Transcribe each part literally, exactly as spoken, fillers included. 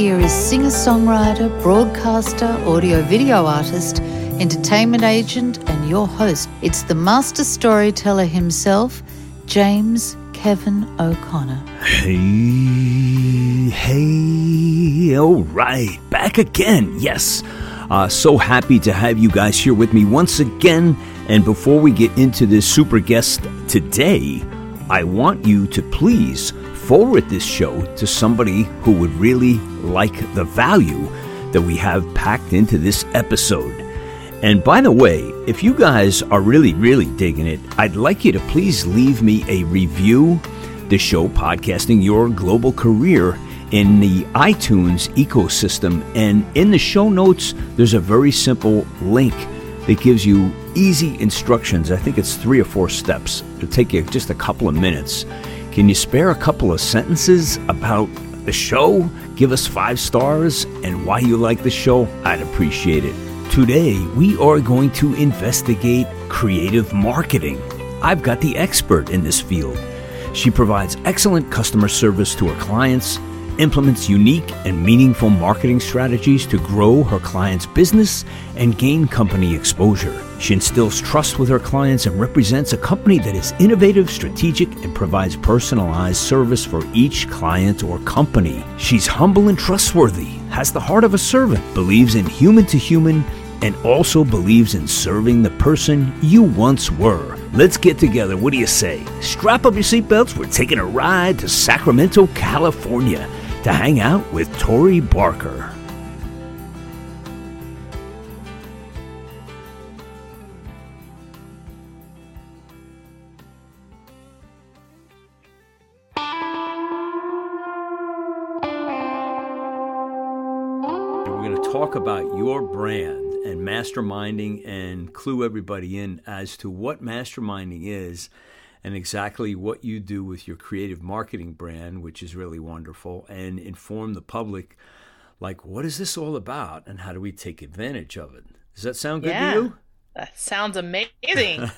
here is singer-songwriter, broadcaster, audio-video artist, entertainment agent, and your host. It's the master storyteller himself, James Kevin O'Connor. Hey, hey, all right, back again, yes. Uh, so happy to have you guys here with me once again. And before we get into this super guest today, I want you to please forward this show to somebody who would really like the value that we have packed into this episode. And by the way, if you guys are really, really digging it, I'd like you to please leave me a review. The show Podcasting Your Global Career in the iTunes ecosystem. And in the show notes, there's a very simple link that gives you easy instructions. I think it's three or four steps. It'll take you just a couple of minutes. Can you spare a couple of sentences about the show? Give us five stars and why you like the show. I'd appreciate it. Today, we are going to investigate creative marketing. I've got the expert in this field. She provides excellent customer service to her clients, implements unique and meaningful marketing strategies to grow her clients' business and gain company exposure. She instills trust with her clients and represents a company that is innovative, strategic, and provides personalized service for each client or company. She's humble and trustworthy, has the heart of a servant, believes in human-to-human, and also believes in serving the person you once were. Let's get together. What do you say? Strap up your seatbelts. We're taking a ride to Sacramento, California to hang out with Tori Barker. We're going to talk about your brand and masterminding and clue everybody in as to what masterminding is and exactly what you do with your creative marketing brand, which is really wonderful, and inform the public, like, what is this all about and how do we take advantage of it? Does that sound good yeah, to you? That sounds amazing.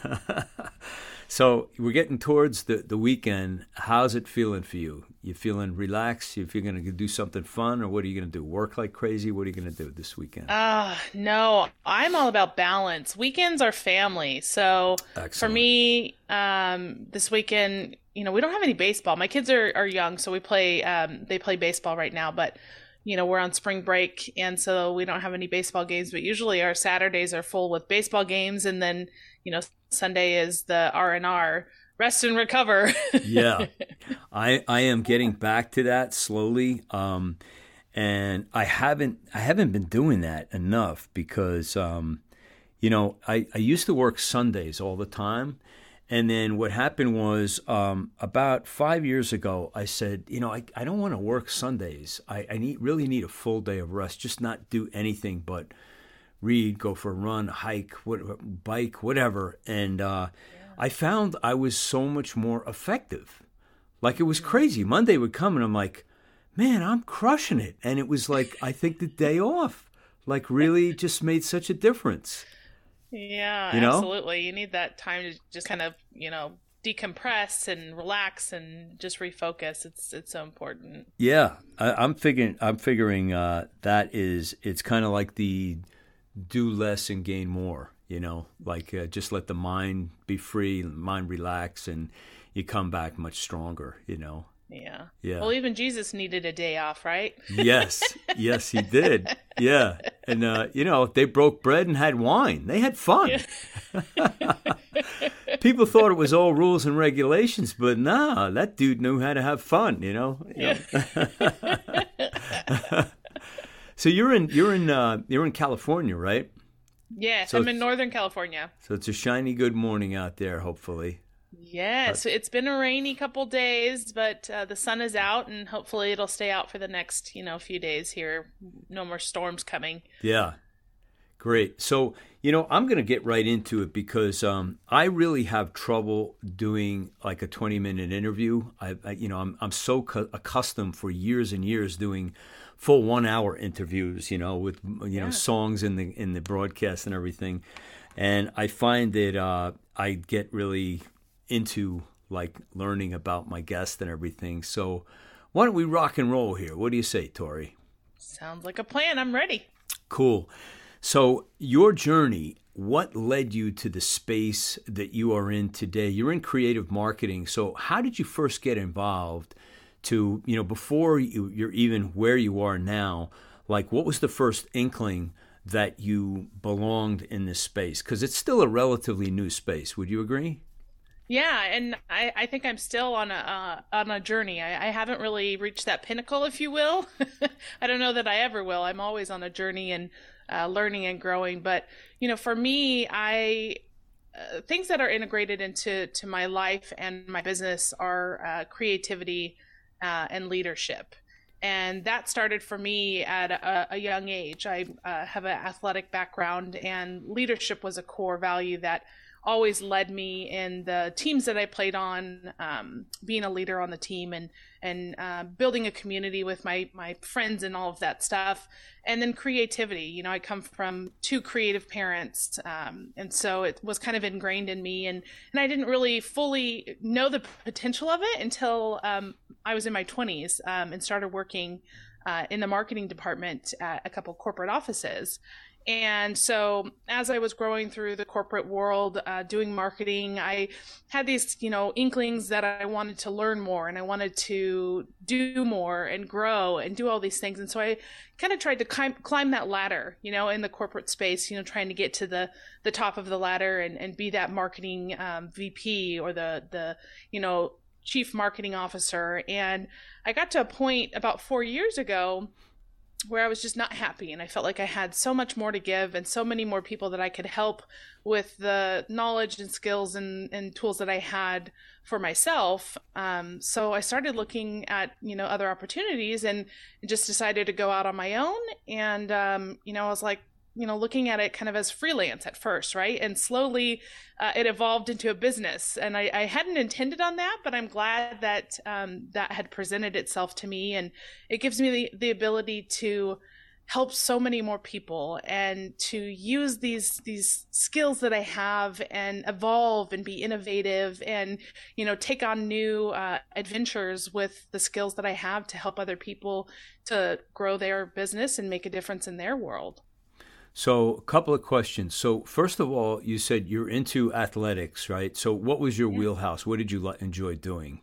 So we're getting towards the, the weekend. How's it feeling for you? You feeling relaxed? If you're going to do something fun, or what are you going to do? Work like crazy? What are you going to do this weekend? Uh, no, I'm all about balance. Weekends are family. So Excellent. For me, um, this weekend, you know, we don't have any baseball. My kids are, are young, so we play. Um, they play baseball right now, but you know, we're on spring break, and so we don't have any baseball games. But usually our Saturdays are full with baseball games, and then you know, Sunday is the R and R, rest and recover. yeah, I I am getting back to that slowly, um, and I haven't I haven't been doing that enough because, um, you know, I, I used to work Sundays all the time, and then what happened was um, about five years ago, I said, you know, I, I don't want to work Sundays. I, I need really need a full day of rest, just not do anything but read, go for a run, hike, what, bike, whatever. And uh, yeah. I found I was so much more effective. Like it was crazy. Monday would come and I'm like, man, I'm crushing it. And it was like, I think the day off, like really just made such a difference. Yeah, you know? Absolutely. You need that time to just kind of, you know, decompress and relax and just refocus. It's it's so important. Yeah, I, I'm figuring, I'm figuring uh, that is, it's kind of like the do less and gain more, you know, like uh, just let the mind be free, mind relax, and you come back much stronger, you know? Yeah. Yeah. Well, even Jesus needed a day off, right? Yes. Yes, he did. Yeah. And, uh, you know, they broke bread and had wine. They had fun. Yeah. People thought it was all rules and regulations, but nah, that dude knew how to have fun, you know? Yeah. So you're in you're in uh, you're in California, right? Yes, so I'm in Northern California. So it's a shiny good morning out there, hopefully. Yes, uh, it's been a rainy couple days, but uh, the sun is out, and hopefully it'll stay out for the next you know few days here. No more storms coming. Yeah, great. So you know I'm going to get right into it because um, I really have trouble doing like a twenty minute interview. I, I you know I'm I'm so cu- accustomed for years and years doing full one-hour interviews, you know, with you yeah. know songs in the in the broadcast and everything, and I find that uh, I get really into like learning about my guest and everything. So why don't we rock and roll here? What do you say, Tori? Sounds like a plan. I'm ready. Cool. So your journey, what led you to the space that you are in today? You're in creative marketing. So how did you first get involved to, you know, before you, you're even where you are now, like what was the first inkling that you belonged in this space? Because it's still a relatively new space. Would you agree? Yeah, and I, I think I'm still on a uh, on a journey. I, I haven't really reached that pinnacle, if you will. I don't know that I ever will. I'm always on a journey and uh, learning and growing. But you know, for me, I uh, things that are integrated into to my life and my business are uh, creativity uh, and leadership. And that started for me at a, a young age. I uh, have an athletic background, and leadership was a core value that always led me in the teams that I played on, um, being a leader on the team and and uh, building a community with my my friends and all of that stuff. And then creativity. You know, I come from two creative parents, um, and so it was kind of ingrained in me. And and I didn't really fully know the potential of it until um, I was in my twenties um, and started working uh, in the marketing department at a couple corporate offices. And so as I was growing through the corporate world, uh, doing marketing, I had these, you know, inklings that I wanted to learn more and I wanted to do more and grow and do all these things. And so I kind of tried to climb, climb that ladder, you know, in the corporate space, you know, trying to get to the, the top of the ladder and, and be that marketing um, V P or the, the, you know, chief marketing officer. And I got to a point about four years ago where I was just not happy. And I felt like I had so much more to give and so many more people that I could help with the knowledge and skills and, and tools that I had for myself. Um, so I started looking at, you know, other opportunities and just decided to go out on my own. And, um, you know, I was like, you know, looking at it kind of as freelance at first, right? And slowly uh, it evolved into a business. And I, I hadn't intended on that, but I'm glad that um, that had presented itself to me. And it gives me the, the ability to help so many more people and to use these these skills that I have and evolve and be innovative and, you know, take on new uh, adventures with the skills that I have to help other people to grow their business and make a difference in their world. So a couple of questions. So first of all, you said you're into athletics, right? So what was your wheelhouse? What did you enjoy doing?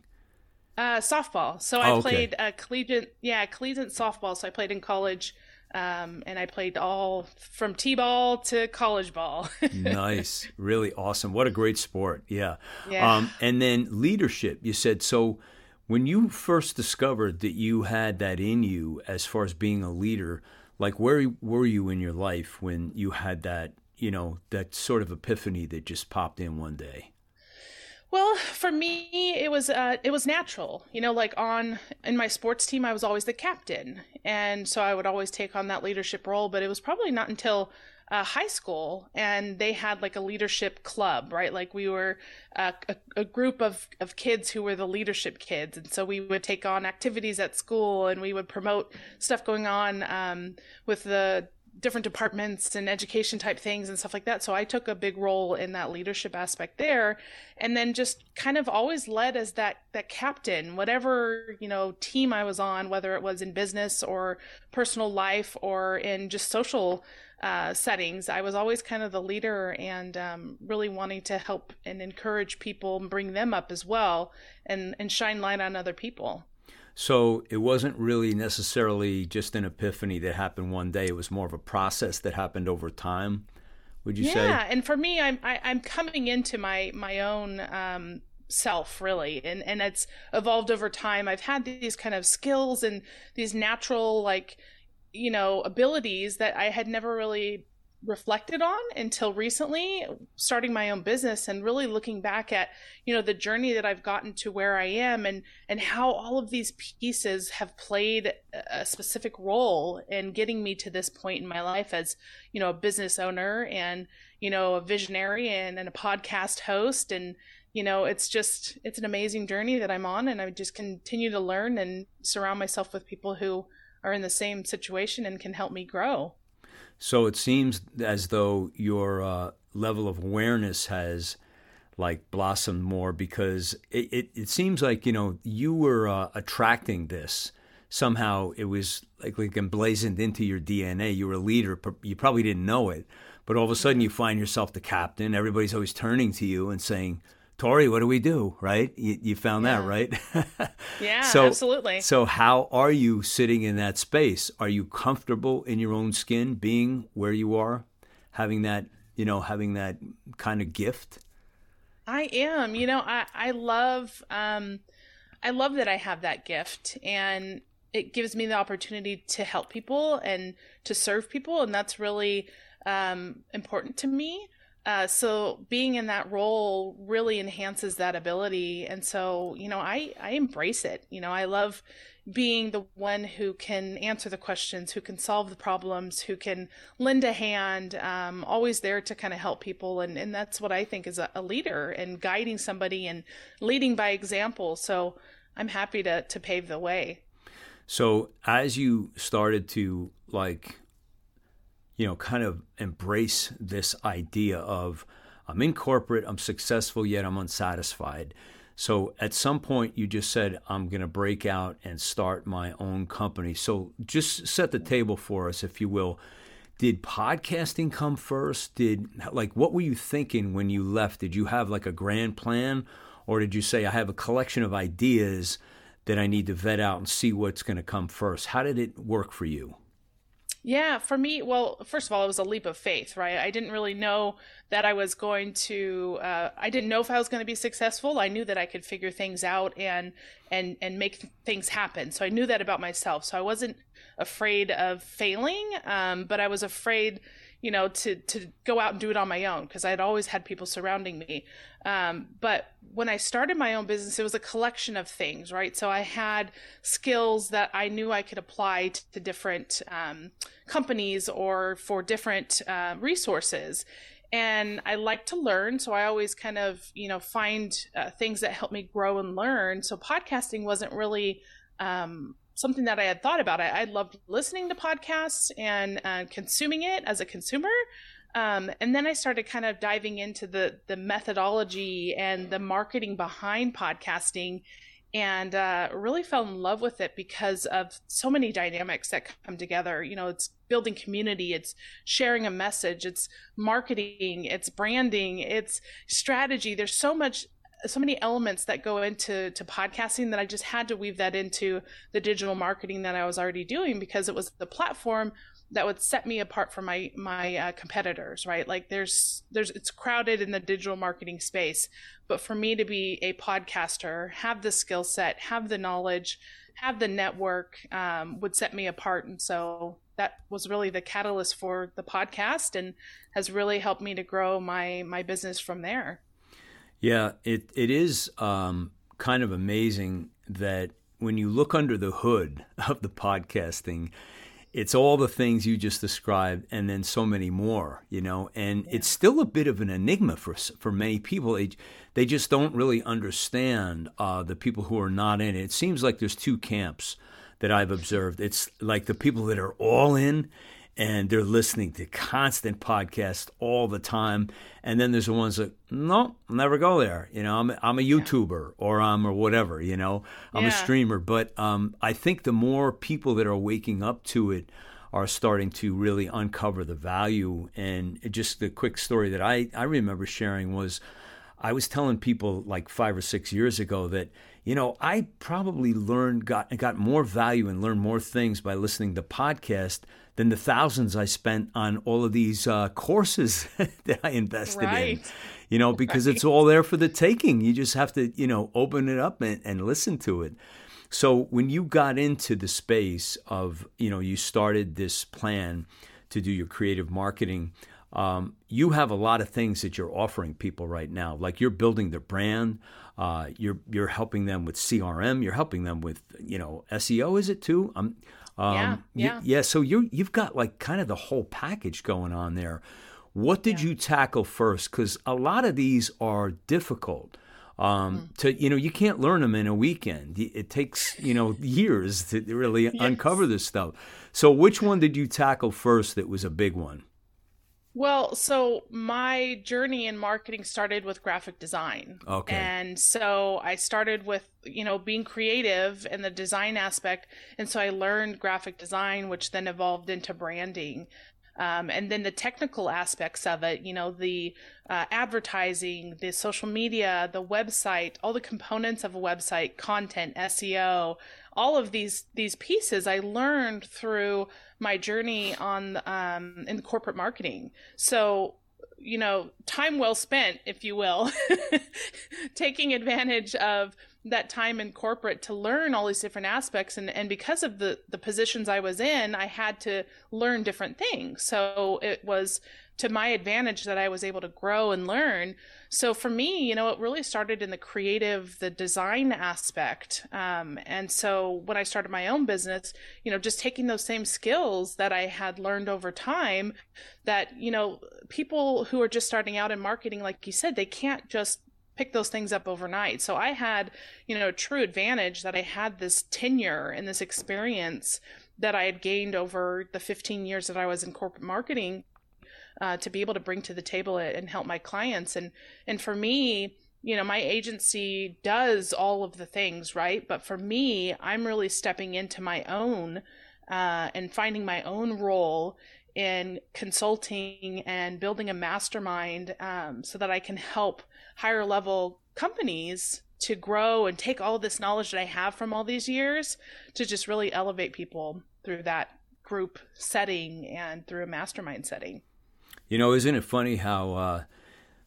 Uh, softball. So I oh, okay. played uh, collegiate, yeah, collegiate softball. So I played in college um, and I played all from t-ball to college ball. Nice. Really awesome. What a great sport. Yeah. yeah. Um, and then leadership, you said. So when you first discovered that you had that in you as far as being a leader, like where were you in your life when you had that, you know, that sort of epiphany that just popped in one day? Well, for me, it was uh, it was natural, you know, like on in my sports team, I was always the captain. And so I would always take on that leadership role. But it was probably not until Uh, high school, and they had like a leadership club, right? Like we were uh, a, a group of, of kids who were the leadership kids. And so we would take on activities at school and we would promote stuff going on um, with the different departments and education type things and stuff like that. So I took a big role in that leadership aspect there, and then just kind of always led as that, that captain, whatever, you know, team I was on, whether it was in business or personal life or in just social Uh, settings. I was always kind of the leader and um, really wanting to help and encourage people and bring them up as well and, and shine light on other people. So it wasn't really necessarily just an epiphany that happened one day. It was more of a process that happened over time, would you yeah, say? Yeah, and for me, I'm I, I'm coming into my, my own um, self really, and, and it's evolved over time. I've had these kind of skills and these natural like you know, abilities that I had never really reflected on until recently, starting my own business and really looking back at, you know, the journey that I've gotten to where I am and, and how all of these pieces have played a specific role in getting me to this point in my life as, you know, a business owner and, you know, a visionary and, and a podcast host. And, you know, it's just, it's an amazing journey that I'm on, and I just continue to learn and surround myself with people who are in the same situation and can help me grow. So it seems as though your uh, level of awareness has like blossomed more, because it, it, it seems like, you know, you were uh, attracting this. somehow it was like, like emblazoned into your D N A. You were a leader. You probably didn't know it. But all of a sudden you find yourself the captain. Everybody's always turning to you and saying, Tori, what do we do? Right? You, you found yeah. that, right? yeah, so, absolutely. So how are you sitting in that space? Are you comfortable in your own skin, being where you are, having that, you know, having that kind of gift? I am. You know, I, I love, um, I love that I have that gift, and it gives me the opportunity to help people and to serve people. And that's really um, important to me. Uh, so being in that role really enhances that ability. And so, you know, I, I embrace it. You know, I love being the one who can answer the questions, who can solve the problems, who can lend a hand, um, always there to kind of help people. And, and that's what I think is a, a leader, and guiding somebody and leading by example. So I'm happy to, to pave the way. So as you started to like, you know, kind of embrace this idea of I'm in corporate, I'm successful, yet I'm unsatisfied. So at some point you just said, I'm going to break out and start my own company. So just set the table for us, if you will. Did podcasting come first? Did like, what were you thinking when you left? Did you have like a grand plan, or did you say, I have a collection of ideas that I need to vet out and see what's going to come first? How did it work for you? Yeah, for me, well, first of all, it was a leap of faith, right? I didn't really know that I was going to, uh, I didn't know if I was going to be successful. I knew that I could figure things out and, and, and make things happen. So I knew that about myself. So I wasn't afraid of failing, um, but I was afraid, you know, to, to go out and do it on my own, because I'd always had people surrounding me. Um, but when I started my own business, it was a collection of things, right? So I had skills that I knew I could apply to, to different um, companies or for different uh, resources. And I like to learn. So I always kind of, you know, find uh, things that help me grow and learn. So podcasting wasn't really um, something that I had thought about. I, I loved listening to podcasts and uh, consuming it as a consumer. Um, and then I started kind of diving into the the methodology and the marketing behind podcasting, and uh, really fell in love with it because of so many dynamics that come together. You know, it's building community, it's sharing a message, it's marketing, it's branding, it's strategy. There's so much, so many elements that go into to podcasting that I just had to weave that into the digital marketing that I was already doing, because it was the platform that would set me apart from my my uh, competitors, right? Like there's there's it's crowded in the digital marketing space, but for me to be a podcaster, have the skill set, have the knowledge, have the network, um, would set me apart. And so that was really the catalyst for the podcast, and has really helped me to grow my my business from there. Yeah, it it is um, kind of amazing that when you look under the hood of the podcasting, it's all the things you just described, and then so many more, you know, and yeah. It's still a bit of an enigma for for many people. They, they just don't really understand uh, the people who are not in it. It seems like there's two camps that I've observed. It's like the people that are all in, and they're listening to constant podcasts all the time. And then there's the ones that, no, I'll never go there. You know, I'm I'm a YouTuber yeah. or I'm or whatever, you know, I'm yeah. a streamer. But um, I think the more people that are waking up to it are starting to really uncover the value. And just the quick story that I, I remember sharing was, I was telling people like five or six years ago that, you know, I probably learned, got got more value and learned more things by listening to podcasts than the thousands I spent on all of these uh, courses that I invested right. in, you know, because right. it's all there for the taking. You just have to, you know, open it up and, and listen to it. So when you got into the space of, you know, you started this plan to do your creative marketing, um, you have a lot of things that you're offering people right now. Like you're building their brand, uh, you're you're helping them with C R M, you're helping them with, you know, S E O, is it too? I'm, Um, yeah, yeah. You, yeah. So you you've got like kind of the whole package going on there. What did yeah. you tackle first? Because a lot of these are difficult. Um, mm. To you know, you can't learn them in a weekend. It takes you know years to really yes. uncover this stuff. So which one did you tackle first? That was a big one. Well, so my journey in marketing started with graphic design. Okay. And so I started with, you know, being creative and the design aspect. And so I learned graphic design, which then evolved into branding. Um, and then the technical aspects of it, you know, the uh, advertising, the social media, the website, all the components of a website, content, S E O, all of these these pieces I learned through my journey on um, in corporate marketing. So, you know, time well spent, if you will, taking advantage of that time in corporate to learn all these different aspects. And, and because of the, the positions I was in, I had to learn different things. So it was to my advantage that I was able to grow and learn. So for me, you know, it really started in the creative, the design aspect. Um, and so when I started my own business, you know, just taking those same skills that I had learned over time that, you know, people who are just starting out in marketing, like you said, they can't just pick those things up overnight. So I had, you know, a true advantage that I had this tenure and this experience that I had gained over the fifteen years that I was in corporate marketing uh, to be able to bring to the table and help my clients. And, and for me, you know, my agency does all of the things, right? But for me, I'm really stepping into my own uh, and finding my own role in consulting and building a mastermind um, so that I can help higher level companies to grow and take all this knowledge that I have from all these years to just really elevate people through that group setting and through a mastermind setting. You know, isn't it funny how uh,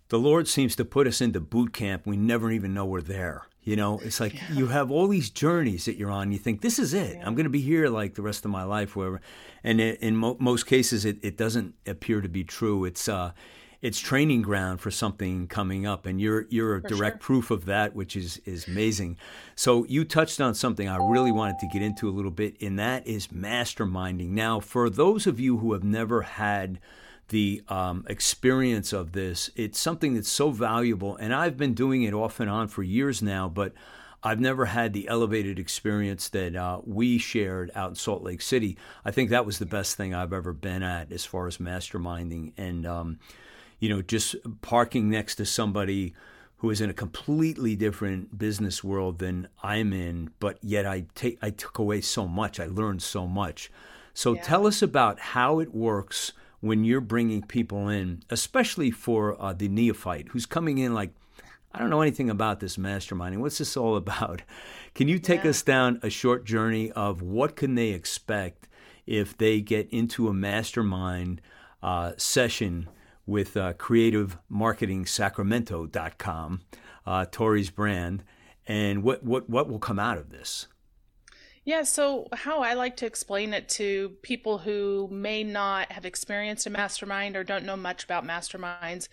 the Lord seems to put us into boot camp? We never even know we're there. You know, it's like yeah. you have all these journeys that you're on. You think, this is it. Yeah. I'm going to be here like the rest of my life, wherever. And it, in mo- most cases, it, it doesn't appear to be true. It's uh, it's training ground for something coming up. And you're you're a for direct sure. proof of that, which is, is amazing. So you touched on something I really wanted to get into a little bit, and that is masterminding. Now, for those of you who have never had the um, experience of this, it's something that's so valuable. And I've been doing it off and on for years now, but I've never had the elevated experience that uh, we shared out in Salt Lake City. I think that was the best thing I've ever been at as far as masterminding and, um, you know, just parking next to somebody who is in a completely different business world than I'm in, but yet I take I took away so much. I learned so much. So yeah. tell us about how it works when you're bringing people in, especially for uh, the neophyte who's coming in like, I don't know anything about this masterminding. What's this all about? Can you take yeah. us down a short journey of what can they expect if they get into a mastermind uh, session with uh, creative marketing sacramento dot com, uh, Tori's brand, and what, what, what will come out of this? Yeah, so how I like to explain it to people who may not have experienced a mastermind or don't know much about masterminds,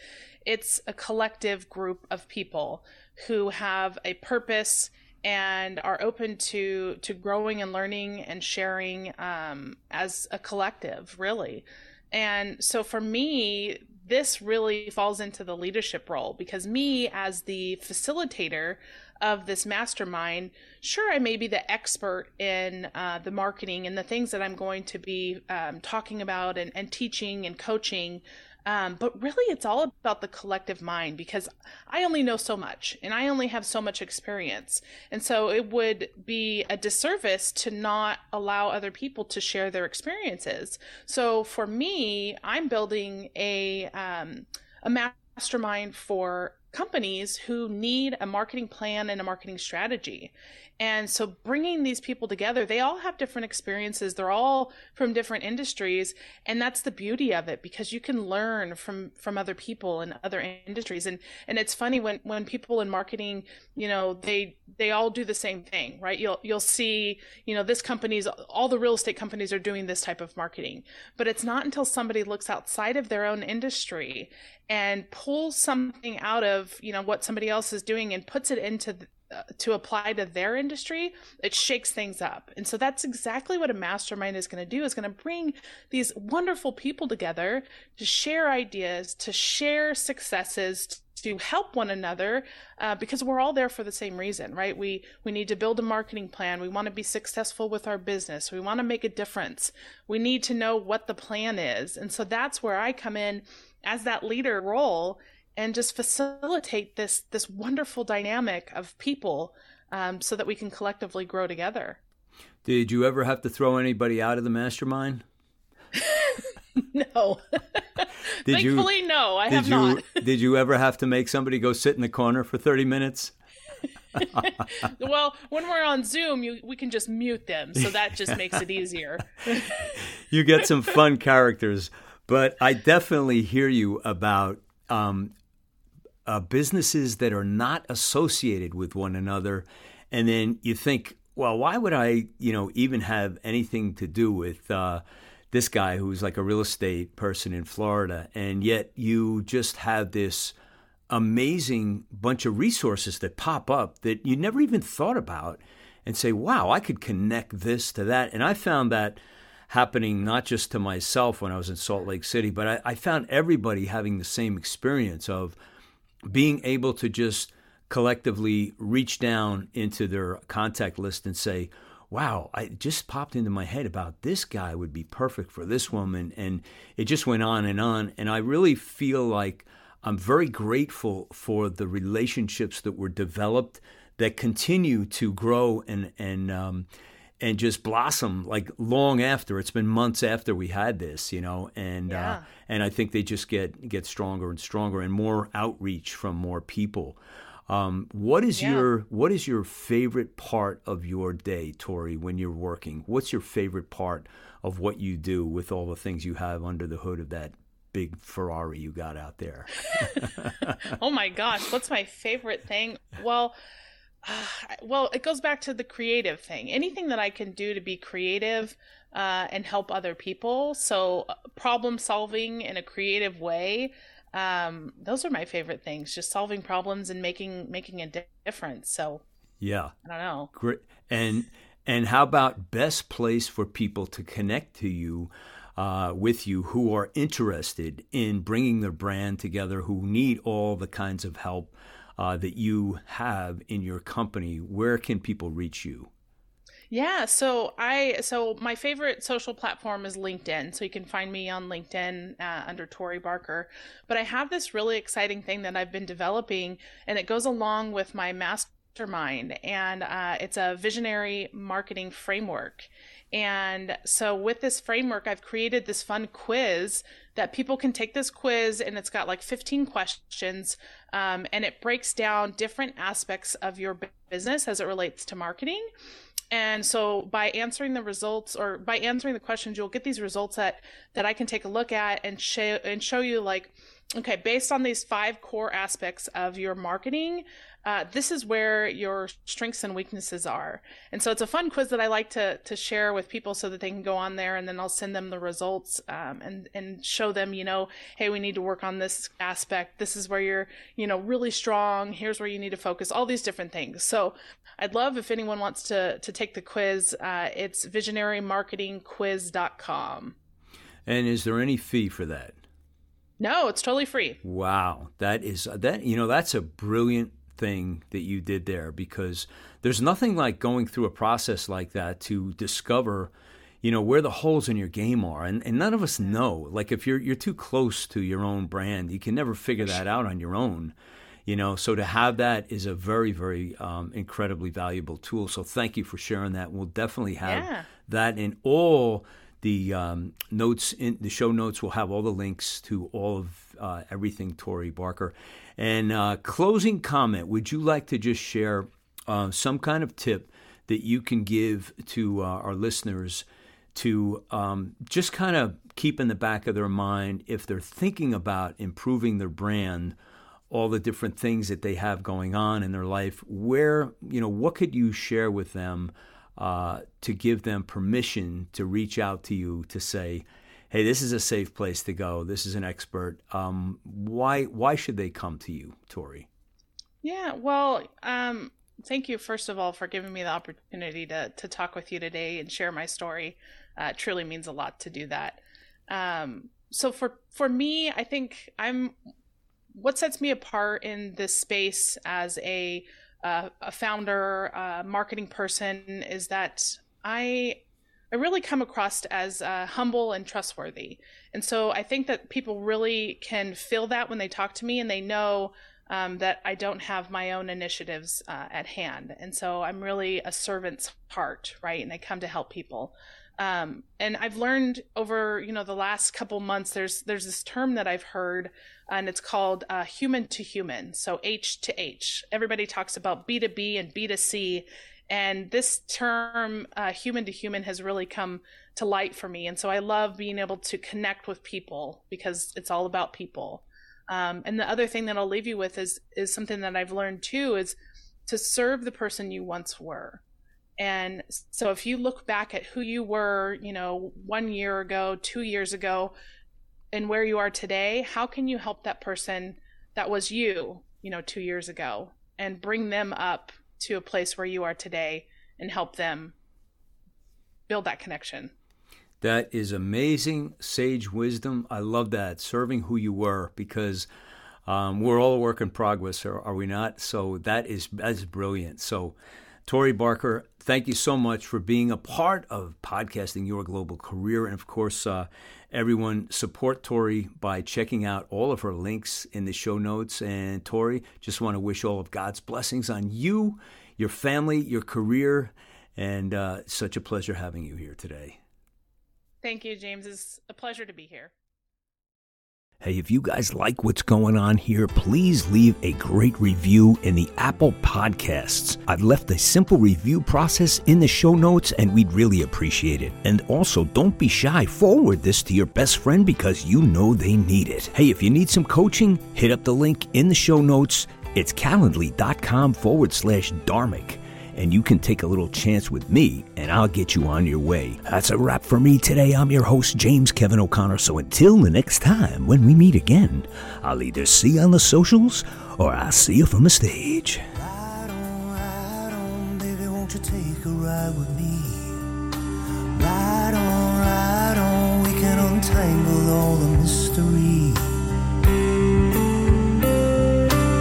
it's a collective group of people who have a purpose and are open to, to growing and learning and sharing um, as a collective, really. And so for me, this really falls into the leadership role because me as the facilitator of this mastermind, sure, I may be the expert in uh, the marketing and the things that I'm going to be um, talking about and, and teaching and coaching. Um, but really, it's all about the collective mind because I only know so much and I only have so much experience. And so it would be a disservice to not allow other people to share their experiences. So for me, I'm building a, um, a mastermind for companies who need a marketing plan and a marketing strategy. And so bringing these people together, they all have different experiences. They're all from different industries. And that's the beauty of it because you can learn from, from other people and other industries. And, and it's funny when, when people in marketing, you know, they, they all do the same thing, right? You'll, you'll see, you know, this company's, all the real estate companies are doing this type of marketing, but it's not until somebody looks outside of their own industry and pulls something out of, you know, what somebody else is doing and puts it into to apply to their industry, it shakes things up. And so that's exactly what a mastermind is going to do. It's going to bring these wonderful people together to share ideas, to share successes, to help one another, uh, because we're all there for the same reason, right? We we need to build a marketing plan. We want to be successful with our business. We want to make a difference. We need to know what the plan is. And so that's where I come in as that leader role and just facilitate this this wonderful dynamic of people um, so that we can collectively grow together. Did you ever have to throw anybody out of the mastermind? No. Did Thankfully, you, no, I did have you, not. Did you ever have to make somebody go sit in the corner for thirty minutes? Well, when we're on Zoom, you, we can just mute them. So that just makes it easier. You get some fun characters. But I definitely hear you about um, uh, businesses that are not associated with one another. And then you think, well, why would I, you know, even have anything to do with uh this guy who's like a real estate person in Florida, and yet you just have this amazing bunch of resources that pop up that you never even thought about and say, wow, I could connect this to that. And I found that happening not just to myself when I was in Salt Lake City, but I, I found everybody having the same experience of being able to just collectively reach down into their contact list and say, wow, I just popped into my head about this guy would be perfect for this woman. And it just went on and on. And I really feel like I'm very grateful for the relationships that were developed that continue to grow and and um, and just blossom like long after. It's been months after we had this, you know, and yeah. uh, and I think they just get, get stronger and stronger and more outreach from more people. Um, what is yeah. your what is your favorite part of your day, Tori, when you're working? What's your favorite part of what you do with all the things you have under the hood of that big Ferrari you got out there? Oh my gosh, what's my favorite thing? Well, uh, well, it goes back to the creative thing. Anything that I can do to be creative uh, and help other people, so problem solving in a creative way. Um, those are my favorite things, just solving problems and making, making a difference. So yeah, I don't know. Great. And, and how about best place for people to connect to you, uh, with you who are interested in bringing their brand together, who need all the kinds of help, uh, that you have in your company? Where can people reach you? Yeah. So I, so my favorite social platform is LinkedIn. So you can find me on LinkedIn uh, under Tori Barker, but I have this really exciting thing that I've been developing, and it goes along with my mastermind, and uh, it's a visionary marketing framework. And so with this framework, I've created this fun quiz that people can take this quiz, and it's got like fifteen questions, um, and it breaks down different aspects of your business as it relates to marketing. And so by answering the results or by answering the questions, you'll get these results that, that I can take a look at and show, and show you like, okay, based on these five core aspects of your marketing, uh, this is where your strengths and weaknesses are. And so it's a fun quiz that I like to to share with people so that they can go on there, and then I'll send them the results um, and, and show them, you know, hey, we need to work on this aspect. This is where you're, you know, really strong. Here's where you need to focus, all these different things. So I'd love if anyone wants to, to take the quiz. Uh, it's visionary marketing quiz dot com. And is there any fee for that? No, it's totally free. Wow. That is that, you know, that's a brilliant thing that you did there, because there's nothing like going through a process like that to discover, you know, where the holes in your game are. And, and none of us know, like if you're, you're too close to your own brand, you can never figure that out on your own, you know, so to have that is a very, very um, incredibly valuable tool. So thank you for sharing that. We'll definitely have yeah. that in all The um, notes in the show notes will have all the links to all of uh, everything Tori Barker. And uh, closing comment: would you like to just share uh, some kind of tip that you can give to uh, our listeners to um, just kind of keep in the back of their mind if they're thinking about improving their brand, all the different things that they have going on in their life? Where, you know, what could you share with them Uh, to give them permission to reach out to you to say, hey, this is a safe place to go. This is an expert. Um, why why should they come to you, Tori? Yeah, well, um, thank you, first of all, for giving me the opportunity to to talk with you today and share my story. Uh, it truly means a lot to do that. Um, so for for me, I think I'm what sets me apart in this space as a uh, a founder, uh, marketing person, is that I. I really come across as uh, humble and trustworthy. And so I think that people really can feel that when they talk to me, and they know um, that I don't have my own initiatives uh, at hand. And so I'm really a servant's heart, right? And I come to help people. Um, and I've learned over, you know, the last couple months, there's there's this term that I've heard, and it's called uh, human to human, so H to H. Everybody talks about B to B and B to C. And this term, uh, human to human, has really come to light for me. And so I love being able to connect with people, because it's all about people. Um, and the other thing that I'll leave you with is is something that I've learned too, is to serve the person you once were. And so if you look back at who you were, you know, one year ago, two years ago, and where you are today, how can you help that person that was you, you know, two years ago, and bring them up to a place where you are today and help them build that connection? That is amazing sage wisdom. I love that, serving who you were, because um, we're all a work in progress, are, are we not? So that is that's brilliant. So Tori Barker, thank you so much for being a part of Podcasting Your Global Career. And of course, uh, everyone support Tori by checking out all of her links in the show notes. And Tori, just want to wish all of God's blessings on you, your family, your career, and uh, such a pleasure having you here today. Thank you, James. It's a pleasure to be here. Hey, if you guys like what's going on here, please leave a great review in the Apple Podcasts. I've left a simple review process in the show notes, and we'd really appreciate it. And also, don't be shy. Forward this to your best friend, because you know they need it. Hey, if you need some coaching, hit up the link in the show notes. It's calendly.com forward slash Dharmic. And you can take a little chance with me, and I'll get you on your way. That's a wrap for me today. I'm your host, James Kevin O'Connor. So until the next time when we meet again, I'll either see you on the socials or I'll see you from the stage. Ride on, ride on, baby, won't you take a ride with me? Ride on, ride on, we can untangle all the mystery.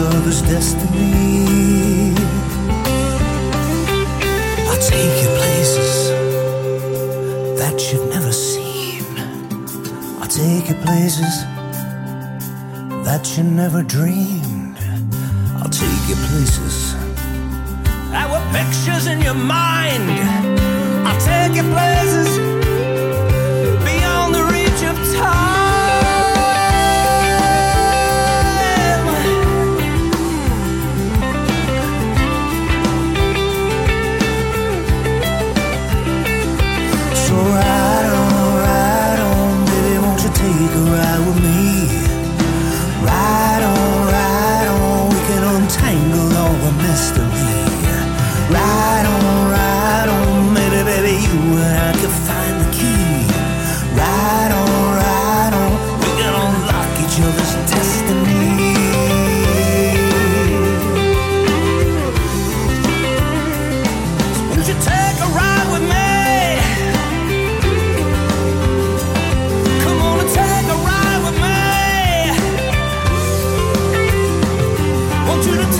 Other's destiny. I'll take you places that you've never seen. I'll take you places that you never dreamed. I'll take you places that were pictures in your mind. I'll take you places beyond the reach of time. Take a ride with me. Ride on, ride on, we can to the top.